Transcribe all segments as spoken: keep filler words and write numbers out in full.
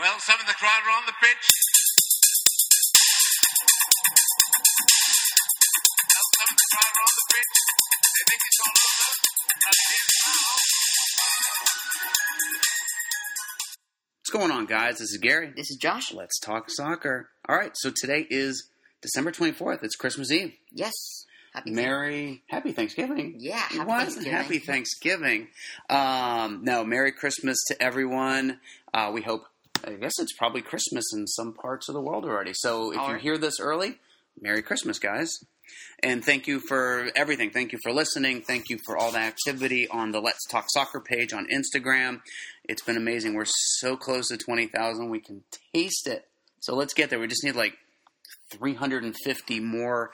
Well, some of the crowd are on the pitch. Some of the crowd are on the pitch. They think it's all over. And it is now. What's going on, guys? This is Gary. This is Josh. Let's talk soccer. All right, so today is December twenty-fourth. It's Christmas Eve. Yes. Happy Merry, Happy Thanksgiving. Yeah, Happy what? Thanksgiving. Happy Thanksgiving. Um, no, Merry Christmas to everyone. Uh, we hope, I guess it's probably Christmas in some parts of the world already. So if All you right. hear this early, Merry Christmas, guys. And thank you for everything. Thank you for listening. Thank you for all the activity on the Let's Talk Soccer page on Instagram. It's been amazing. We're so close to twenty thousand. We can taste it. So let's get there. We just need like three hundred fifty more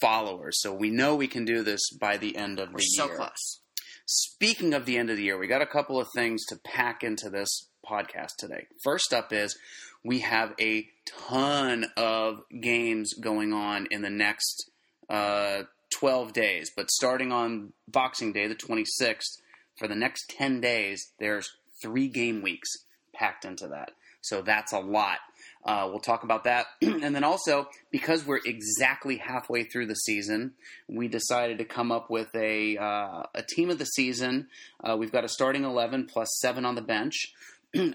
followers. So we know we can do this by the end of We're the so year. Close. Speaking of the end of the year, we got a couple of things to pack into this podcast today. First up is we have a ton of games going on in the next uh, twelve days. But starting on Boxing Day, the twenty-sixth, for the next ten days, there's three game weeks packed into that. So that's a lot. Uh, we'll talk about that. And then also, because we're exactly halfway through the season, we decided to come up with a uh, a team of the season. Uh, we've got a starting eleven plus seven on the bench.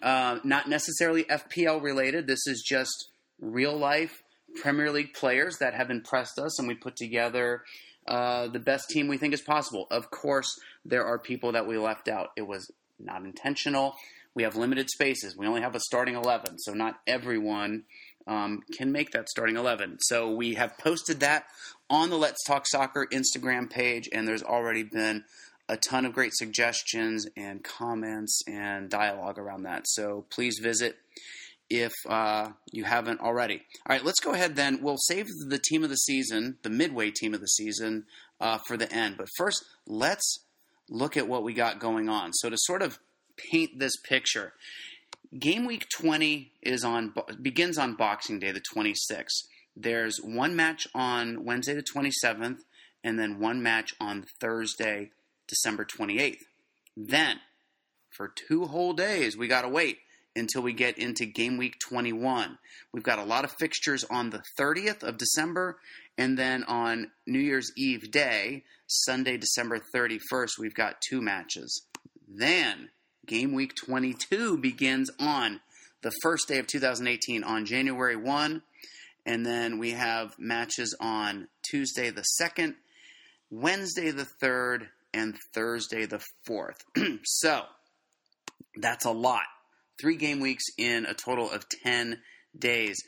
uh, not necessarily F P L related. This is just real life Premier League players that have impressed us, and we put together uh, the best team we think is possible. Of course, there are people that we left out. It was not intentional. We have limited spaces. We only have a starting eleven, so not everyone um, can make that starting eleven. So we have posted that on the Let's Talk Soccer Instagram page, and there's already been a ton of great suggestions and comments and dialogue around that. So please visit if uh, you haven't already. All right, let's go ahead then. We'll save the team of the season, the midway team of the season, uh, for the end. But first, let's look at what we got going on. So to sort of paint this picture. Game week twenty is on begins on Boxing Day, the twenty-sixth. There's one match on Wednesday, the twenty-seventh, and then one match on Thursday, December twenty-eighth. Then, for two whole days, we got to wait until we get into game week twenty-one. We've got a lot of fixtures on the thirtieth of December, and then on New Year's Eve day, Sunday, December thirty-first, we've got two matches. Then Game Week twenty-two begins on the first day of two thousand eighteen on January first, and then we have matches on Tuesday the second, Wednesday the third, and Thursday the fourth. So, that's a lot. Three game weeks in a total of ten days.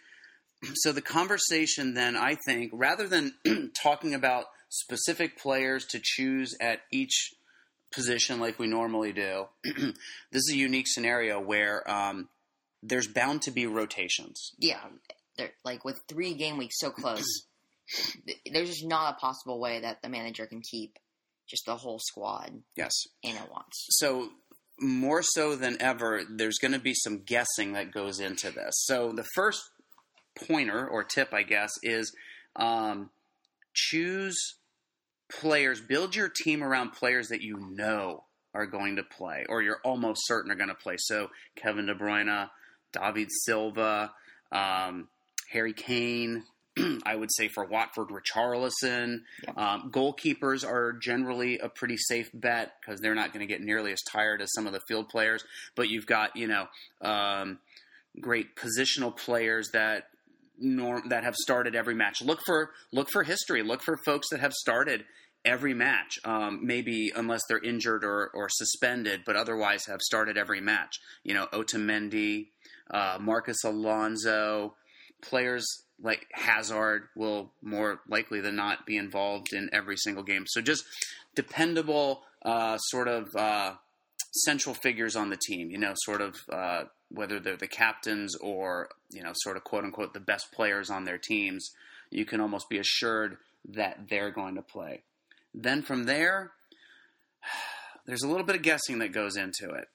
So the conversation then, I think, rather than talking about specific players to choose at each position like we normally do, this is a unique scenario where um, there's bound to be rotations. Yeah, like with three game weeks so close, there's just not a possible way that the manager can keep just the whole squad yes. in at once. So more so than ever, there's going to be some guessing that goes into this. So the first pointer or tip, I guess, is um, choose – players, build your team around players that you know are going to play or you're almost certain are going to play. So Kevin De Bruyne, David Silva, um, Harry Kane, I would say for Watford, Richarlison. Yeah. Um, goalkeepers are generally a pretty safe bet because they're not going to get nearly as tired as some of the field players. But you've got, you know, um, great positional players that norm that have started every match. Look for look for history. Look for folks that have started every match, um, maybe unless they're injured or, or suspended, but otherwise have started every match. You know, Otamendi, uh, Marcus Alonso, players like Hazard will more likely than not be involved in every single game. So just dependable uh, sort of uh, central figures on the team, you know, sort of uh, whether they're the captains or, you know, sort of quote-unquote the best players on their teams, you can almost be assured that they're going to play. Then from there, there's a little bit of guessing that goes into it.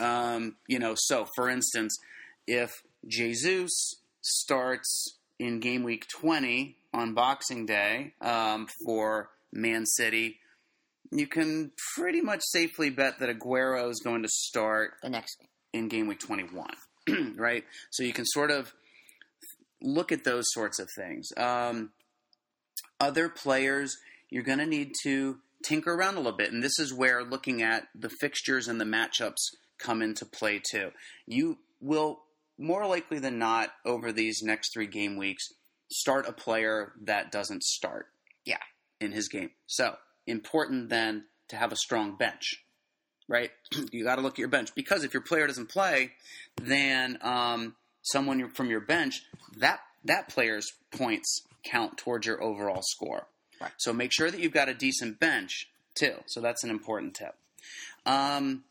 um, you know, so for instance, if Jesus starts in game week twenty on Boxing Day um, for Man City, you can pretty much safely bet that Aguero is going to start the next in game week twenty-one. right? So you can sort of look at those sorts of things. Um, other players, you're going to need to tinker around a little bit, and this is where looking at the fixtures and the matchups come into play too. You will more likely than not over these next three game weeks start a player that doesn't start yeah, in his game. So important then to have a strong bench, right? You got to look at your bench, because if your player doesn't play, then um, someone from your bench, that that player's points count towards your overall score. Right. So make sure that you've got a decent bench too. So that's an important tip. Um,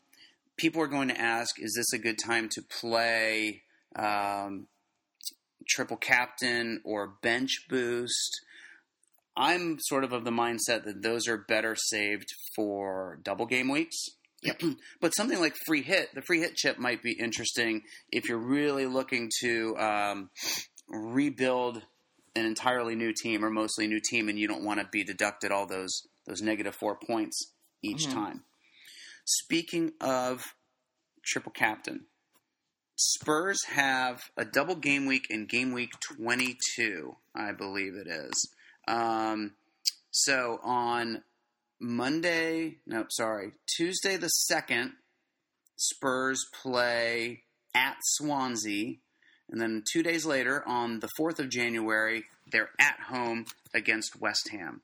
people are going to ask, is this a good time to play um, triple captain or bench boost? I'm sort of of the mindset that those are better saved for double game weeks. Yep. But something like free hit, the free hit chip might be interesting if you're really looking to um, rebuild an entirely new team or mostly new team, and you don't want to be deducted all those those negative four points each mm-hmm. time. Speaking of triple captain, Spurs have a double game week in game week twenty-two, I believe it is. Um, so on Monday, no, sorry, Tuesday the second, Spurs play at Swansea. And then two days later, on the fourth of January, they're at home against West Ham.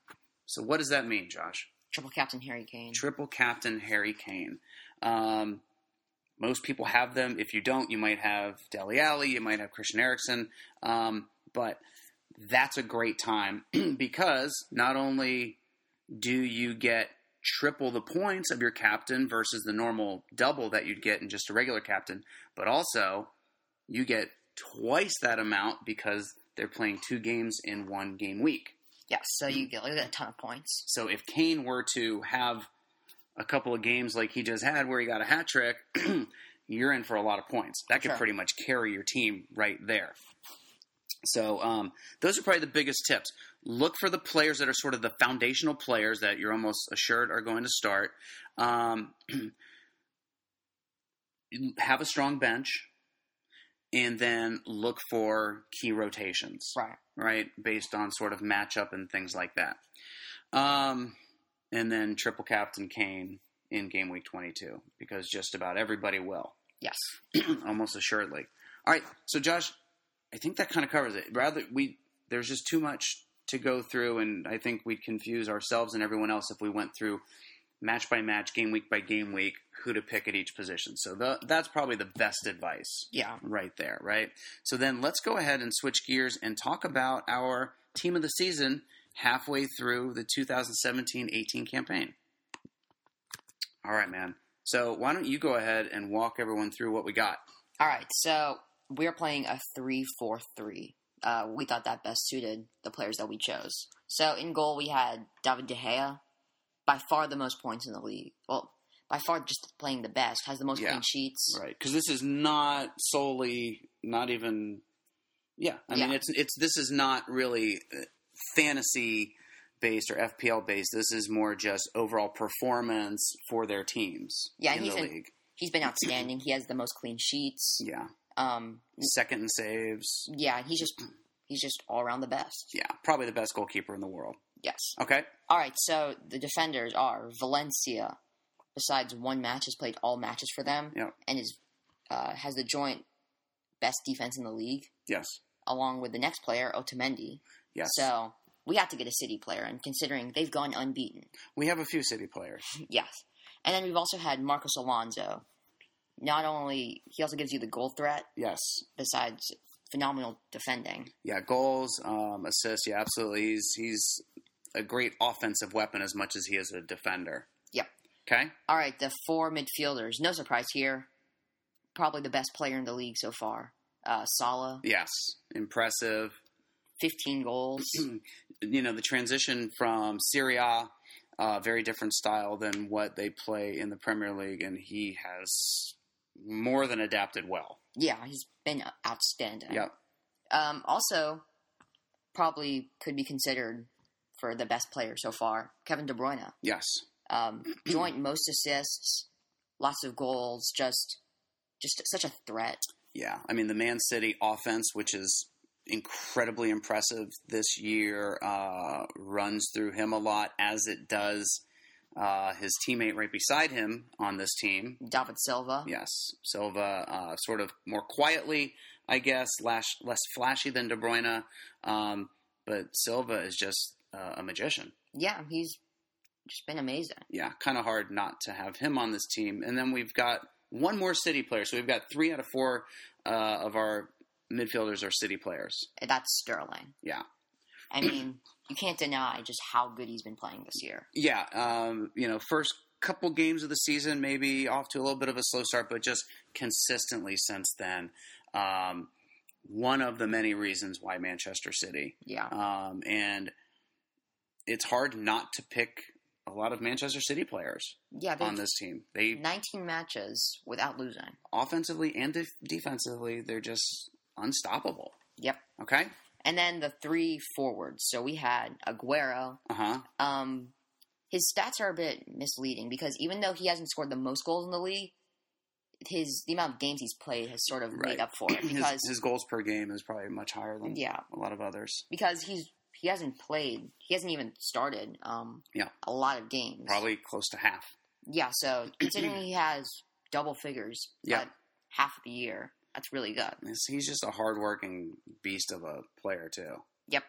So what does that mean, Josh? Triple captain Harry Kane. Triple captain Harry Kane. Um, most people have them. If you don't, you might have Dele Alli. You might have Christian Erikson. Um, but that's a great time because not only do you get triple the points of your captain versus the normal double that you'd get in just a regular captain, but also you get twice that amount because they're playing two games in one game week. Yeah, so you get like a ton of points. So if Kane were to have a couple of games like he just had where he got a hat trick, you're in for a lot of points. That could sure. pretty much carry your team right there. So um, those are probably the biggest tips. Look for the players that are sort of the foundational players that you're almost assured are going to start. Um, have a strong bench. And then look for key rotations, right? Right, based on sort of matchup and things like that. Um, and then triple captain Kane in game week twenty-two, because just about everybody will. Yes, almost assuredly. All right, so Josh, I think that kind of covers it. Rather, we there's just too much to go through, and I think we'd confuse ourselves and everyone else if we went through match by match, game week by game week, who to pick at each position. So the, that's probably the best advice yeah. right there, right? So then let's go ahead and switch gears and talk about our team of the season halfway through the two thousand seventeen eighteen campaign. All right, man. So why don't you go ahead and walk everyone through what we got? All right, so we're playing a three four three. Uh, we thought that best suited the players that we chose. So in goal, we had David De Gea. By far the most points in the league. Well, by far just playing the best. Has the most yeah, clean sheets. Right, because this is not solely, not even, yeah. I yeah. mean, it's it's this is not really fantasy-based or F P L-based. This is more just overall performance for their teams yeah, in the been, league. He's been outstanding. He has the most clean sheets. Yeah. Um, Second in saves. Yeah, he's just he's just all around the best. Yeah, probably the best goalkeeper in the world. Yes. Okay. All right, so the defenders are Valencia, besides one match, has played all matches for them, yep. and is uh, has the joint best defense in the league. Yes. Along with the next player, Otamendi. Yes. So we have to get a City player, and considering they've gone unbeaten. We have a few City players. Yes. And then we've also had Marcus Alonso. Not only – he also gives you the goal threat. Yes. Besides phenomenal defending. Yeah, goals, um, assists, yeah, absolutely. He's he's – a great offensive weapon as much as he is a defender. Yep. Okay? All right, the four midfielders. No surprise here. Probably the best player in the league so far. Uh, Salah. Yes. Impressive. fifteen goals. You know, the transition from Serie A, uh, very different style than what they play in the Premier League, and he has more than adapted well. Yeah, he's been outstanding. Yep. Um, also, probably could be considered for the best player so far, Kevin De Bruyne. Yes. Um, joint most assists, lots of goals, just just such a threat. Yeah, I mean, the Man City offense, which is incredibly impressive this year, uh, runs through him a lot, as it does uh, his teammate right beside him on this team. David Silva. Yes, Silva, uh, sort of more quietly, I guess, less, less flashy than De Bruyne, um, but Silva is just uh, a magician. Yeah, he's just been amazing. Yeah, kind of hard not to have him on this team. And then we've got one more City player, so we've got three out of four uh, of our midfielders are City players. That's Sterling. Yeah. I mean, you can't deny just how good he's been playing this year. Yeah. Um, you know, first couple games of the season, maybe off to a little bit of a slow start, but just consistently since then. Um, one of the many reasons why Manchester City. Yeah. Um, and it's hard not to pick a lot of Manchester City players yeah, on this team. They nineteen matches without losing. Offensively and def- defensively, they're just unstoppable. Yep. Okay. And then the three forwards. So we had Aguero. Uh-huh. Um, his stats are a bit misleading because even though he hasn't scored the most goals in the league, his the amount of games he's played has sort of right. made up for it. Because his, his goals per game is probably much higher than yeah. a lot of others. Because he's he hasn't played. He hasn't even started um, yeah. a lot of games. Probably close to half. Yeah, so considering he has double figures yeah. at half of the year, that's really good. He's just a hardworking beast of a player, too. Yep.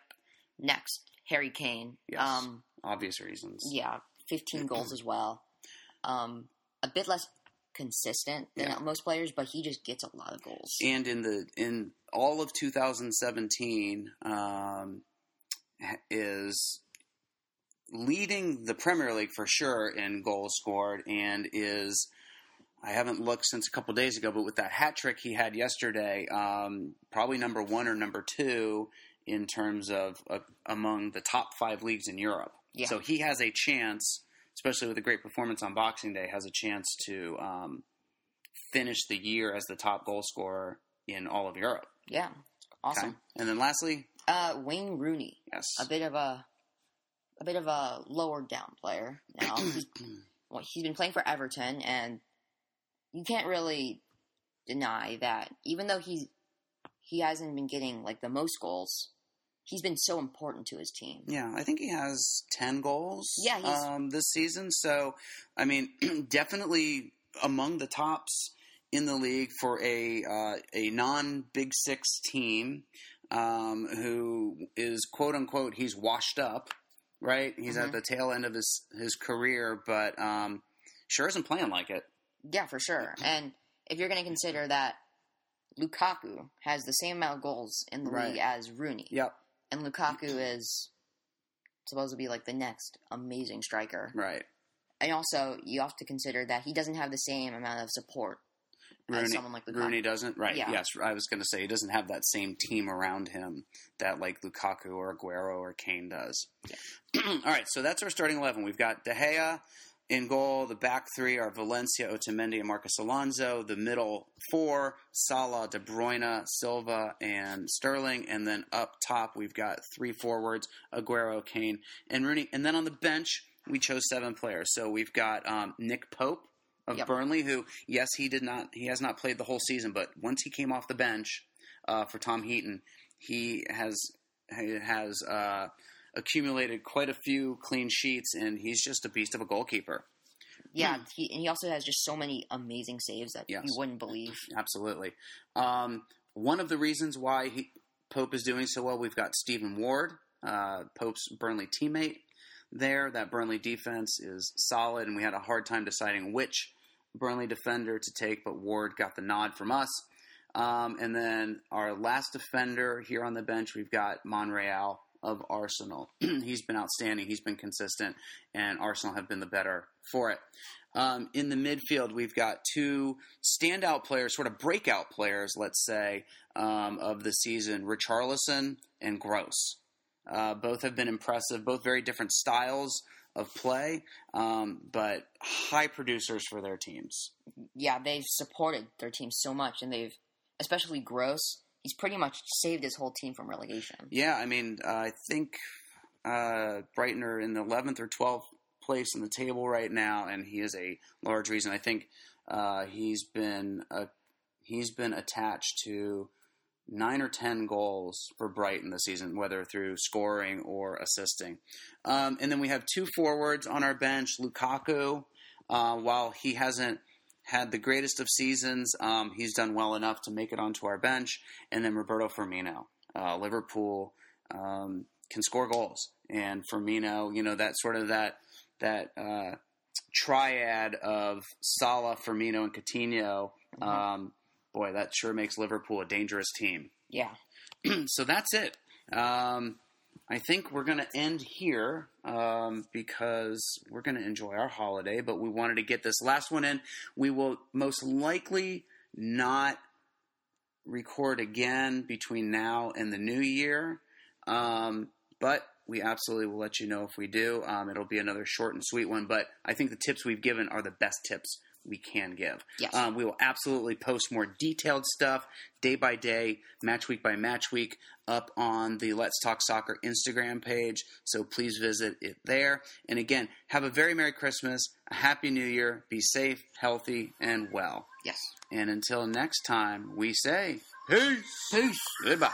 Next, Harry Kane. Yes, um, obvious reasons. Yeah, fifteen goals as well. Um, a bit less consistent than yeah. most players, but he just gets a lot of goals. And in the in all of two thousand seventeen, um, is leading the Premier League for sure in goals scored, and is... I haven't looked since a couple days ago, but with that hat trick he had yesterday, um, probably number one or number two in terms of uh, among the top five leagues in Europe. Yeah. So he has a chance, especially with a great performance on Boxing Day, has a chance to um, finish the year as the top goal scorer in all of Europe. Yeah, awesome. Okay. And then lastly, uh, Wayne Rooney. Yes, a bit of a a bit of a lower down player now. he's, well, he's been playing for Everton, and you can't really deny that even though he's, he hasn't been getting, like, the most goals, he's been so important to his team. Yeah, I think he has ten goals yeah, he's... Um, this season. So, I mean, definitely among the tops in the league for a uh, a non-Big Six team um, who is, quote-unquote, he's washed up, right? He's mm-hmm. at the tail end of his, his career, but um, sure isn't playing like it. Yeah, for sure. And if you're going to consider that Lukaku has the same amount of goals in the right. league as Rooney. Yep. And Lukaku is supposed to be like the next amazing striker. Right. And also, you have to consider that he doesn't have the same amount of support Rooney, as someone like Lukaku. Rooney doesn't? Right. Yeah. Yes, I was going to say he doesn't have that same team around him that like Lukaku or Aguero or Kane does. Yeah. All right, so that's our starting eleven. We've got De Gea in goal. The back three are Valencia, Otamendi, and Marcus Alonso. The middle four, Salah, De Bruyne, Silva, and Sterling. And then up top, we've got three forwards, Aguero, Kane, and Rooney. And then on the bench, we chose seven players. So we've got um, Nick Pope of yep. Burnley, who, yes, he did not, he has not played the whole season, but once he came off the bench uh, for Tom Heaton, he has, he has, uh, accumulated quite a few clean sheets, and he's just a beast of a goalkeeper. Yeah, he, and he also has just so many amazing saves that yes. you wouldn't believe. Absolutely. Um, one of the reasons why he, Pope is doing so well, we've got Stephen Ward, uh, Pope's Burnley teammate there. That Burnley defense is solid, and we had a hard time deciding which Burnley defender to take, but Ward got the nod from us. Um, and then our last defender here on the bench, we've got Monreal of Arsenal. He's been outstanding. He's been consistent, and Arsenal have been the better for it. Um, in the midfield, we've got two standout players, sort of breakout players, let's say, um, of the season, Richarlison and Gross. Uh, both have been impressive, both very different styles of play, um, but high producers for their teams. Yeah, they've supported their team so much, and they've, especially Gross, he's pretty much saved his whole team from relegation. Yeah, I mean, uh, I think uh, Brighton are in the eleventh or twelfth place in the table right now, and he is a large reason. I think uh, he's been a, he's been attached to nine or ten goals for Brighton this season, whether through scoring or assisting. Um, and then we have two forwards on our bench. Lukaku, uh, while he hasn't had the greatest of seasons, um, he's done well enough to make it onto our bench. And then Roberto Firmino, uh, Liverpool, um, can score goals. And Firmino, you know, that sort of that that uh, triad of Salah, Firmino, and Coutinho, mm-hmm. um, boy, that sure makes Liverpool a dangerous team. Yeah. So that's it. Um, I think we're going to end here um, because we're going to enjoy our holiday, but we wanted to get this last one in. We will most likely not record again between now and the new year, um, but we absolutely will let you know if we do. Um, it'll be another short and sweet one, but I think the tips we've given are the best tips we can give. Yes. Um, we will absolutely post more detailed stuff day by day, match week by match week, up on the Let's Talk Soccer Instagram page. So please visit it there. And again, have a very Merry Christmas, a Happy New Year, be safe, healthy, and well. Yes. And until next time, we say peace. Peace. Goodbye.